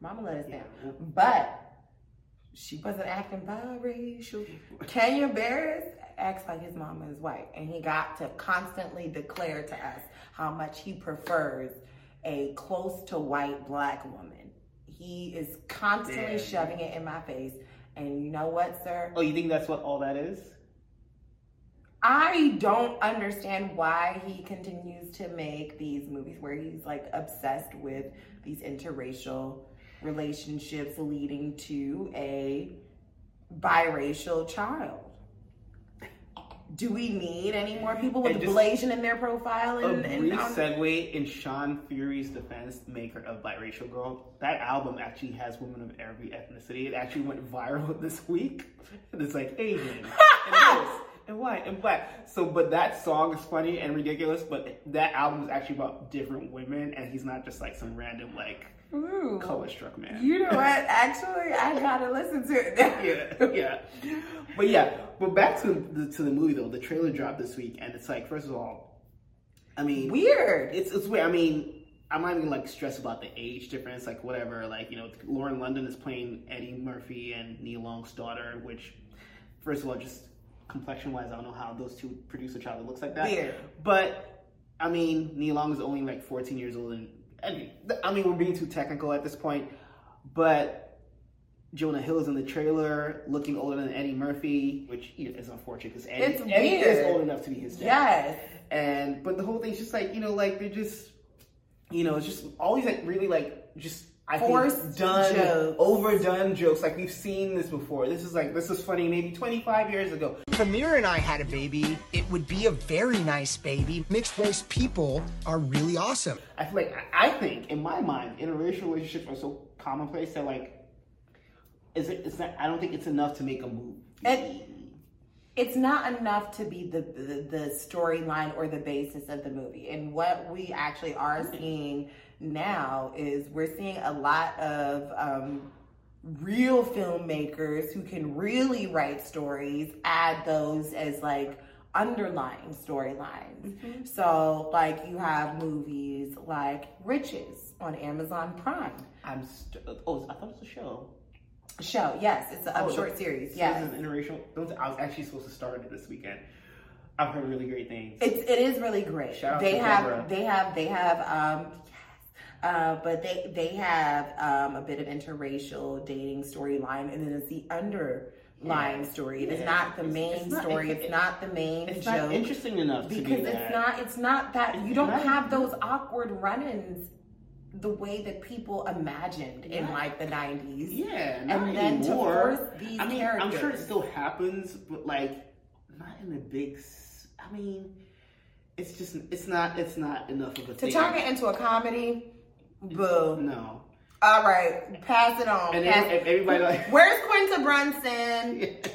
Mama let us yeah. down, but she wasn't acting biracial. Kenya Barris acts like his mama is white, and he got to constantly declare to us how much he prefers a close to white black woman. He is constantly Damn. shoving it in my face. And you know what, sir? Oh, you think that's what all that is? I don't understand why he continues to make these movies where he's like obsessed with these interracial relationships leading to a biracial child. Do we need any more people with ablation in their profile? And, a brief and, um, segue in Sean Fury's defense, maker of Biracial Girl. That album actually has women of every ethnicity. It actually went viral this week. And it's like Asian and this and white and black. So, but that song is funny and ridiculous. But that album is actually about different women, and he's not just like some random like Ooh. color-struck man. You know what? Actually, I gotta listen to it now. Yeah, yeah. But yeah, but back to the, to the movie though. The trailer dropped this week, and it's like, first of all, I mean, weird. It's it's weird. I mean, I'm not even like stressed about the age difference, like whatever. Like you know, Lauren London is playing Eddie Murphy and Nia Long's daughter. Which, first of all, just complexion-wise, I don't know how those two produce a child that looks like that. Weird. But I mean, Nia Long is only like fourteen years old and. I mean, we're being too technical at this point, but Jonah Hill is in the trailer looking older than Eddie Murphy, which you know, is unfortunate because Eddie, Eddie is old enough to be his dad. Yes. And, but the whole thing's just like, you know, like they're just, you know, it's just always like really like just, I Forced think, done, jokes. overdone jokes. Like we've seen this before. This is like, this is funny maybe twenty-five years ago. If Amir and I had a baby, it would be a very nice baby. Mixed race people are really awesome. I feel like, I think, in my mind, interracial relationships are so commonplace that like, is it? It's not, I don't think it's enough to make a movie. It, it's not enough to be the, the, the storyline or the basis of the movie. And what we actually are seeing now is we're seeing a lot of um, real filmmakers who can really write stories, add those as like underlying storylines. Mm-hmm. So like you have movies like Riches on Amazon Prime. I'm st- oh, I thought it was a show. Show, yes, it's a oh, short it's, series. Yeah, this is interracial. I was actually supposed to start it this weekend. I've heard really great things. It's it is really great. Shout out they to have Deborah. they have they have um. Uh, but they they have um, a bit of interracial dating storyline, and then it's the underlying yeah. story. It yeah. is not the it's, main it's not, story. It's, it's not the main it's joke. It's not interesting enough because to be it's that. not it's not that it's you don't not, have those awkward run-ins the way that people imagined yeah. in like the nineties. Yeah, not and then anymore. To force these I mean, characters. I'm sure it still happens, but like not in the big. I mean, it's just it's not it's not enough of a to thing. To turn it into a comedy. Boo. No. All right. Pass it on. And, Pass every, it. and everybody like... Where's Quinta Brunson? Yes.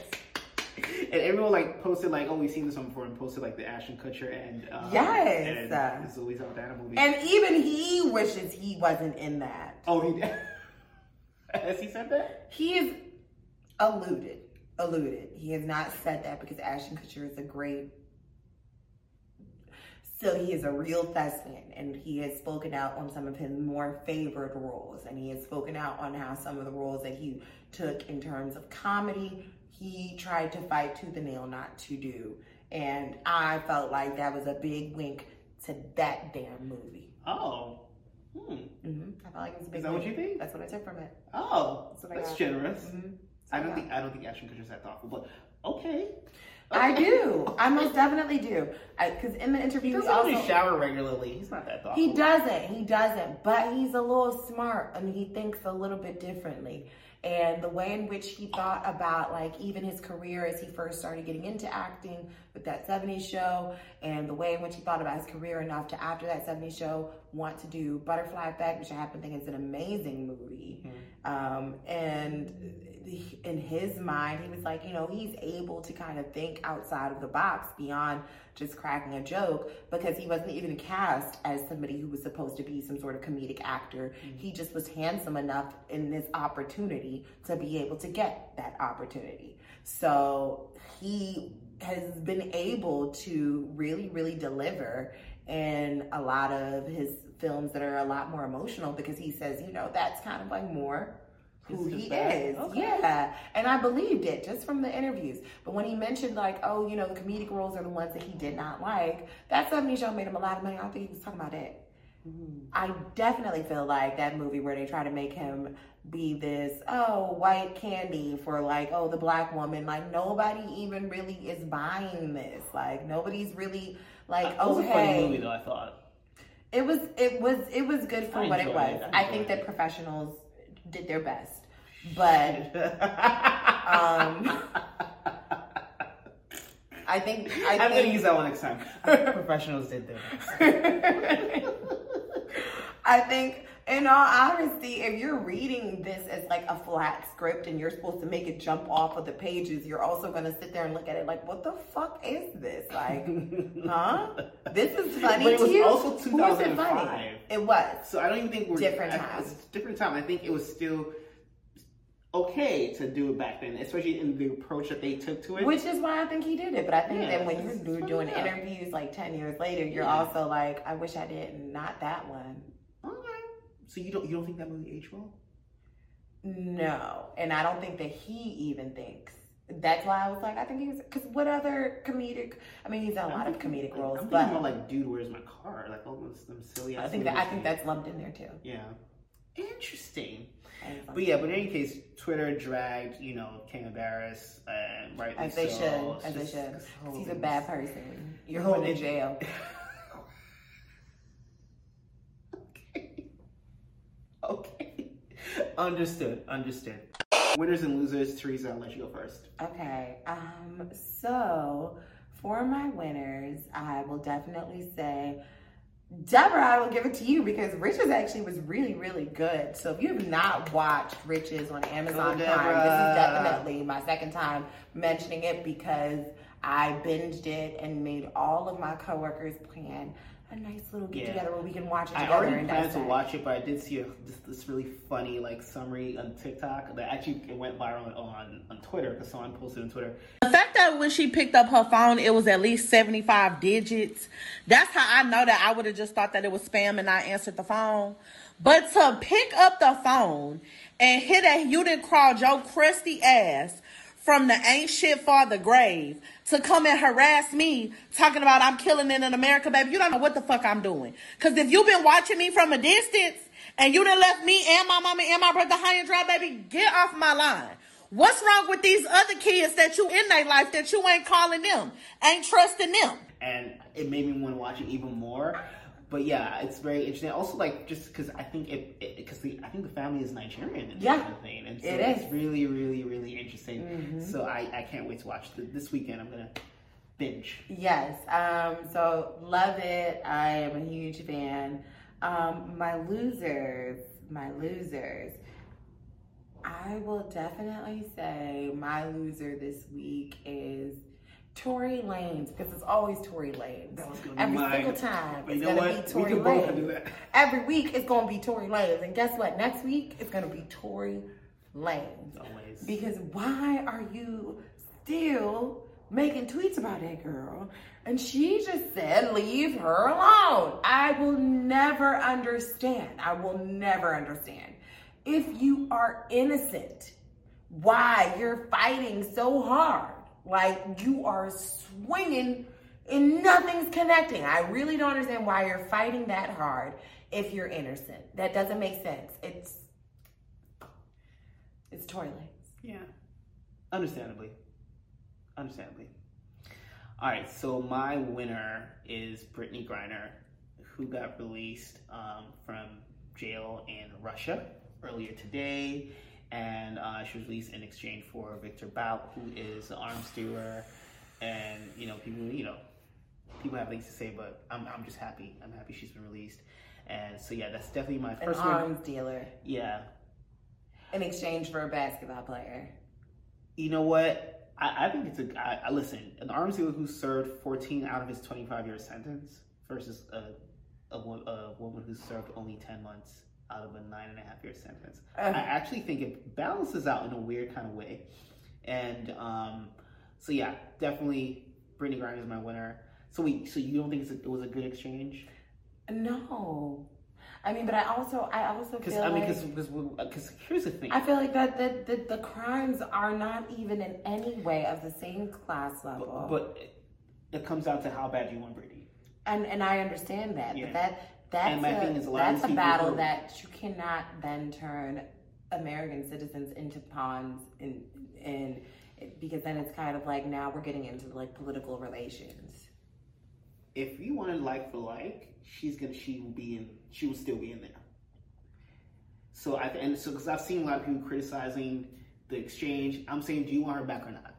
And everyone like posted like, oh, we've seen this one before, and posted like the Ashton Kutcher and... Um, yes. And Zoe's out that movie. And even he wishes he wasn't in that. Oh, he did? Has he said that? He is alluded. Alluded. He has not said that because Ashton Kutcher is a great... So he is a real thespian, and he has spoken out on some of his more favored roles, and he has spoken out on how some of the roles that he took in terms of comedy, he tried to fight tooth and nail not to do And I felt like that was a big wink to that damn movie. Oh. Hmm. Mm-hmm. I felt like it was a big wink. Is that wink. What you think? That's what I took from it. Oh. That's, that's generous. Mm-hmm. I don't yeah. think I don't think Ashton Kutcher's that thoughtful, but okay. I do. I most definitely do. Because in the interview, he doesn't really shower regularly. He's not that thoughtful. He doesn't. He doesn't. But he's a little smart. I mean, he thinks a little bit differently. And the way in which he thought about, like, even his career as he first started getting into acting with That seventies Show, and the way in which he thought about his career enough to, after That seventies Show, want to do Butterfly Effect, which I happen to think is an amazing movie. Mm-hmm. Um, and... in his mind, he was like, you know, he's able to kind of think outside of the box beyond just cracking a joke, because he wasn't even cast as somebody who was supposed to be some sort of comedic actor. Mm-hmm. He just was handsome enough in this opportunity to be able to get that opportunity. So he has been able to really, really deliver in a lot of his films that are a lot more emotional, because he says, you know, that's kind of like more who he is. Okay. Yeah. And I believed it just from the interviews. But when he mentioned, like, oh, you know, the comedic roles are the ones that he did not like, That seventies Show made him a lot of money. I don't think he was talking about that. Mm-hmm. I definitely feel like that movie where they try to make him be this, oh, white candy for, like, oh, the black woman, like, nobody even really is buying this. Like, nobody's really, like, okay. It was a funny movie, though, I thought. It was, it was, it was good for what it was. I think that professionals did their best, but um, I think I I'm going to use that one next time. I think professionals did their best. I think, in all honesty, if you're reading this as like a flat script and you're supposed to make it jump off of the pages, you're also going to sit there and look at it like, what the fuck is this? Like, huh? This is funny but to you? It was also two thousand five. It was. So I don't even think we're... Different time. It's a different time. I think it was still okay to do it back then, especially in the approach that they took to it. Which is why I think he did it. But I think yeah, that when you're doing enough. interviews like ten years later, you're yeah. also like, I wish I did not that one. So you don't you don't think that movie aged well? No, and I don't think that he even thinks. That's why I was like, I think he was, because what other comedic? I mean, he's done a lot of comedic like, roles. I'm but more like, dude, where's my car? Like, all those them silly. I think that I think that's lumped in there too. Yeah, interesting. But yeah, but in any case, Twitter dragged you know Kenya Barris, uh, right? As they so. should, as just, they should. Cause he's a bad person. You're holding in jail. Okay. Understood. Understood. Winners and losers. Teresa, I'll let you go first. Okay. Um. So, for my winners, I will definitely say, Deborah, I will give it to you because Riches actually was really, really good. So, if you have not watched Riches on Amazon Prime, this is definitely my second time mentioning it because I binged it and made all of my coworkers plan a nice little get yeah. together where we can watch it together. I already planned to watch it, but I did see a, this, this really funny like summary on TikTok that actually it went viral on on Twitter because someone posted on Twitter. The fact that when she picked up her phone, it was at least seventy-five digits. That's how I know that I would have just thought that it was spam and I answered the phone. But to pick up the phone and hit a you didn't crawl your crusty ass from the ain't shit for the grave to come and harass me talking about I'm killing it in America, baby. You don't know what the fuck I'm doing. Because if you've been watching me from a distance and you done left me and my mama and my brother high and dry, baby, get off my line. What's wrong with these other kids that you in their life that you ain't calling them, ain't trusting them? And it made me want to watch it even more. But yeah, it's very interesting. Also, like, just because I think it, because I think the family is Nigerian and yeah, kind of thing, and so it is. It's really, really, really interesting. Mm-hmm. So I, I can't wait to watch the, this weekend. I'm gonna binge. Yes. Um. So love it. I am a huge fan. Um. My losers. My losers. I will definitely say my loser this week is Tory Lanez, because it's always Tory Lanez. That was gonna Every be single time, but it's going to be Tory we Lanez. Every week, it's going to be Tory Lanez. And guess what? Next week, it's going to be Tory Lanez. Always. Because why are you still making tweets about that girl? And she just said, leave her alone. I will never understand. I will never understand. If you are innocent, why you're fighting so hard Like, you are swinging and nothing's connecting. I really don't understand why you're fighting that hard if you're innocent. That doesn't make sense. It's, it's Tory Lanez. Yeah. Understandably. Understandably. All right, so my winner is Brittany Griner, who got released um, from jail in Russia earlier today. And uh, she was released in exchange for Victor Bout, who is an arms dealer. And, you know, people, you know, people have things to say, but I'm, I'm just happy. I'm happy she's been released. And so, yeah, that's definitely my first one. An arms dealer. Yeah. In exchange for a basketball player. You know what? I, I think it's a, I, I listen, an arms dealer who served fourteen out of his twenty-five year sentence versus a a, a woman who served only ten months. Out of a nine and a half year sentence. Okay. I actually think it balances out in a weird kind of way. And um, so yeah, definitely Brittany Griner is my winner. So wait, so you don't think it's a, it was a good exchange? No. I mean, but I also, I also Cause, feel I mean, like... Because here's the thing. I feel like that the, the, the crimes are not even in any way of the same class level. But, but it, it comes down to how bad you want Brittany. And, and I understand that, yeah. But that... That's, and my a, thing is a lot that's of a battle who, that you cannot then turn American citizens into pawns in, in, because then it's kind of like now we're getting into like political relations. If you wanted like for like, she's gonna she will be in she will still be in there. So I and so because I've seen a lot of people criticizing the exchange. I'm saying, do you want her back or not?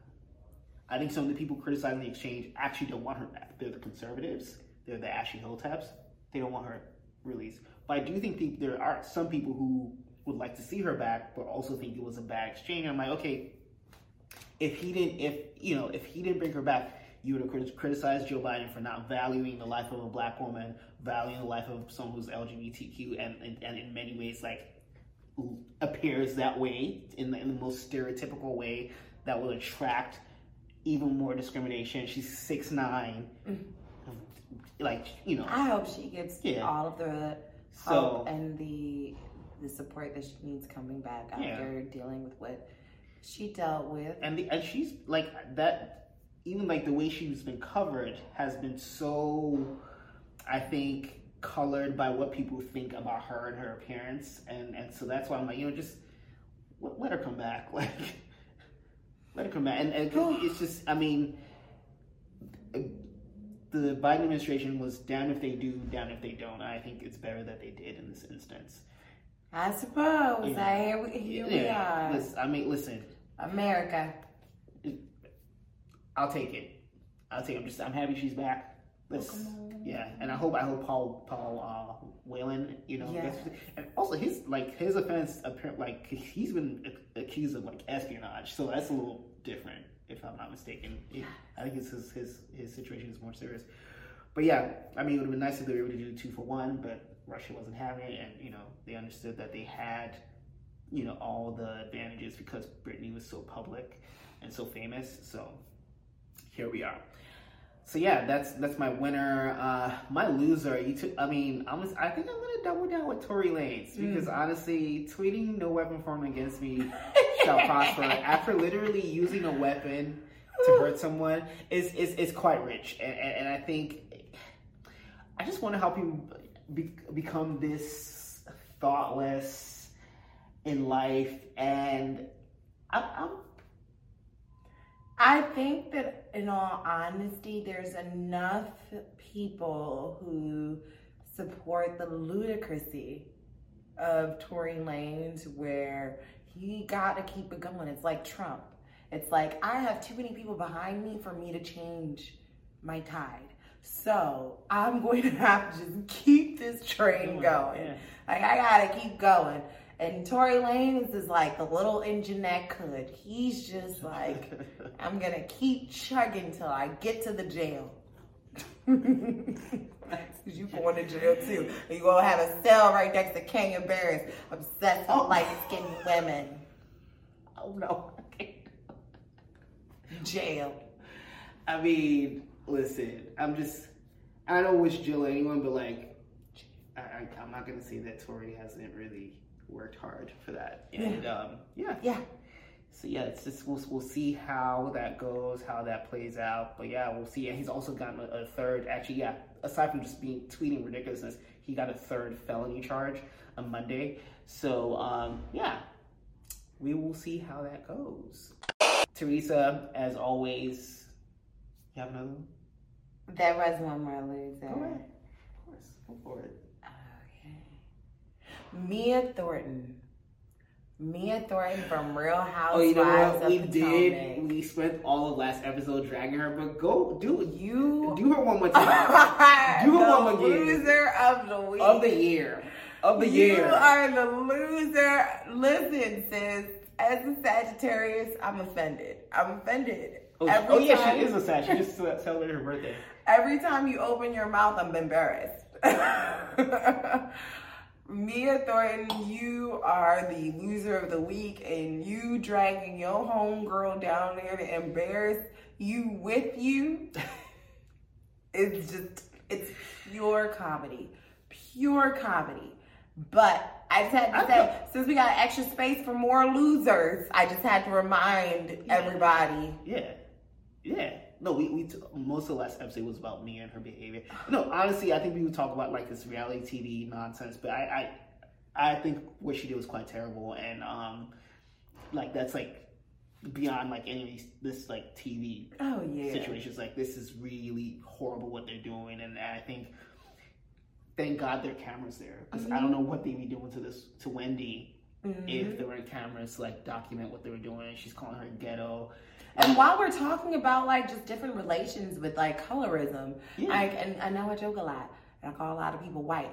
I think some of the people criticizing the exchange actually don't want her back. They're the conservatives. They're the Ashley Hilltaps. They don't want her released. But I do think the, there are some people who would like to see her back, but also think it was a bad exchange. I'm like, okay, if he didn't, if you know, if he didn't bring her back, you would have criticized Joe Biden for not valuing the life of a black woman, valuing the life of someone who's L G B T Q, and and, and in many ways, like, appears that way in the, in the most stereotypical way that will attract even more discrimination. She's six nine. Like, you know, I hope she gets yeah. all of the help so, and the the support that she needs coming back after yeah. dealing with what she dealt with. And the, and she's like that. Even like the way she's been covered has been so, I think, colored by what people think about her and her appearance. And and so that's why I'm like, you know, just let her come back. Like, let her come back. And, and it's just, I mean. The Biden administration was down if they do, down if they don't. I think it's better that they did in this instance. I suppose. Yeah. I, here we, here yeah. we are. Listen, I mean, listen. America. I'll take it. I'll take it. I'm just. I'm happy she's back. Let's, yeah, and I hope. I hope Paul. Paul uh, Whelan. You know. Yeah. And also his like his offense. Like he's been accused of like espionage. So that's a little different. If I'm not mistaken, it, I think it's his, his his situation is more serious. But yeah, I mean, it would have been nice if they were able to do two for one, but Russia wasn't having it, and you know they understood that they had, you know, all the advantages because Brittany was so public and so famous. So here we are. So yeah, that's that's my winner. Uh, my loser, you took. I mean, I'm. I think I'm gonna double down with Tory Lanez because mm. honestly, tweeting "No weapon formed against me" shall prosper after literally using a weapon to hurt someone is is, is quite rich, and, and and I think I just wonder how people be, become this thoughtless in life, and I'm, I'm. I think that in all honesty, there's enough people who support the ludicrousy of Tory Lanez where. You gotta keep it going. It's like Trump. It's like, I have too many people behind me for me to change my tide. So I'm going to have to just keep this train going. Yeah. Like, I gotta keep going. And Tory Lanez is like the little engine that could. He's just like, I'm gonna keep chugging till I get to the jail. Because you going to jail too. And you're going to have a cell right next to Kenya Barris, obsessed with light-skinned women. Oh, no. Jail. I mean, listen, I'm just, I don't wish jail anyone, but like, I, I, I'm not going to say that Tory hasn't really worked hard for that. And, yeah. um, yeah. Yeah. So yeah, it's just we'll, we'll see how that goes, how that plays out. But yeah, we'll see. And he's also gotten a, a third, actually, yeah, aside from just being tweeting ridiculousness, he got a third felony charge on Monday. So um, yeah, we will see how that goes. Teresa, as always, you have another one? There was one more loser. Go ahead. Of course, go for it. Okay. Mia Thornton. Mia Thornton from Real Housewives. Oh, you know what? We did. We spent all of last episode dragging her, but go do you do her one more time. Do her one more game. Loser of the week of the year of the year. You are the loser. Listen, sis. As a Sagittarius, I'm offended. I'm offended. Oh, oh yeah, time, she is a Sag. She just celebrated her birthday. Every time you open your mouth, I'm embarrassed. Mia Thornton, you are the loser of the week, and you dragging your homegirl down there to embarrass you with you. It's just, it's pure comedy. Pure comedy. But I just had to say, since we got extra space for more losers, I just had to remind yeah. everybody. Yeah. Yeah. No, we, we t- most of the last episode was about Mia and her behavior. No, honestly, I think we would talk about like this reality T V nonsense, but I, I, I think what she did was quite terrible, and um, like that's like beyond like any this like T V oh, yeah. situations. Like this is really horrible what they're doing, and I think thank God there are cameras there, because mm-hmm. I don't know what they'd be doing to this to Wendy mm-hmm. if there weren't cameras to like document what they were doing. She's calling her ghetto. And while we're talking about like just different relations with like colorism, yeah. like, and I know I joke a lot and I call a lot of people white,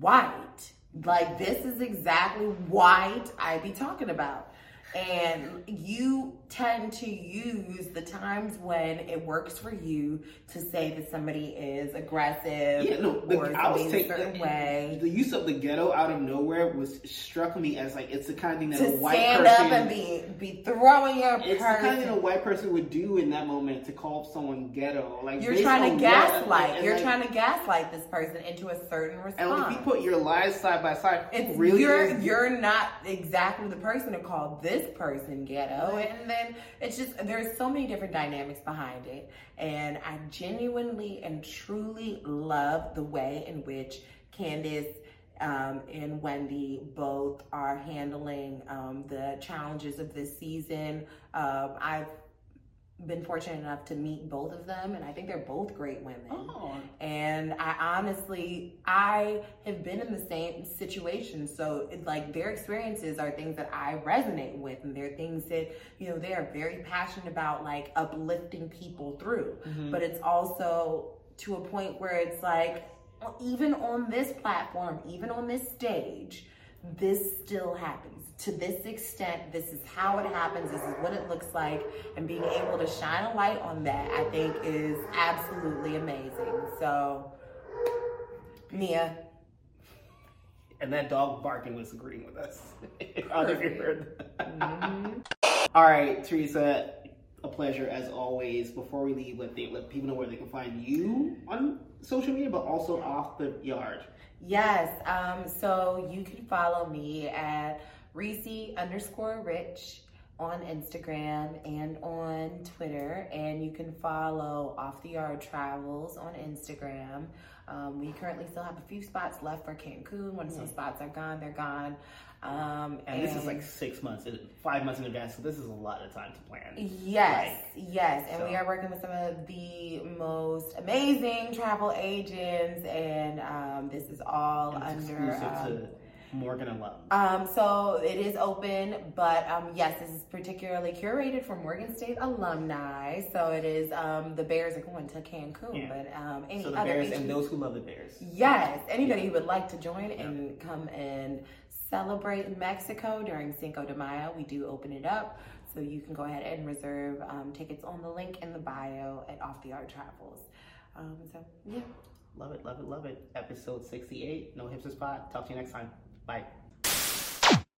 white, like this is exactly white I be talking about. And you tend to use the times when it works for you to say that somebody is aggressive yeah, no, the, or I was taking, a certain way. The use of the ghetto out of nowhere was struck me as like it's the kind of thing that to a white person stand up and be, be throwing your it's person. The kind of thing a white person would do in that moment to call someone ghetto. Like you're trying to gaslight. What, you're like, trying to gaslight this person into a certain response. And like, if you put your lies side by side, it's really you're you're not exactly the person to call this person ghetto. And then it's just there's so many different dynamics behind it, and I genuinely and truly love the way in which Candace um, and Wendy both are handling um, the challenges of this season. um, I've been fortunate enough to meet both of them, and I think they're both great women. Oh. And I honestly, I have been in the same situation, so it's like their experiences are things that I resonate with, and they're things that, you know, they are very passionate about, like uplifting people through. Mm-hmm. But it's also to a point where it's like, even on this platform, even on this stage, this still happens. To this extent, this is how it happens, this is what it looks like, and being able to shine a light on that, I think, is absolutely amazing. So, Mia. And that dog barking was agreeing with us. I'll never heard that. Mm-hmm. All right, Teresa, a pleasure as always. Before we leave, let, they, let people know where they can find you on social media, but also Off The Yard. Yes, um, so you can follow me at Reese underscore Rich on Instagram and on Twitter, and you can follow Off The Yard Travels on Instagram. Um, we currently still have a few spots left for Cancun. Once some spots are gone, they're gone. Um, and, and this is like six months, five months in advance, so this is a lot of time to plan. Yes, like, yes, so. And we are working with some of the most amazing travel agents, and um, this is all under... Morgan alone. Um, so it is open, but um, yes, this is particularly curated for Morgan State alumni. So it is um, the Bears are going to Cancun, yeah. but um, any so the other Bears H B C U and those who love the Bears. Yes, anybody yeah. who would like to join yeah. and come and celebrate Mexico during Cinco de Mayo, we do open it up. So you can go ahead and reserve um, tickets on the link in the bio at Off The Yard Travels. Um, so yeah, love it, love it, love it. Episode sixty-eight, No Hipster Spot. Talk to you next time. Bye.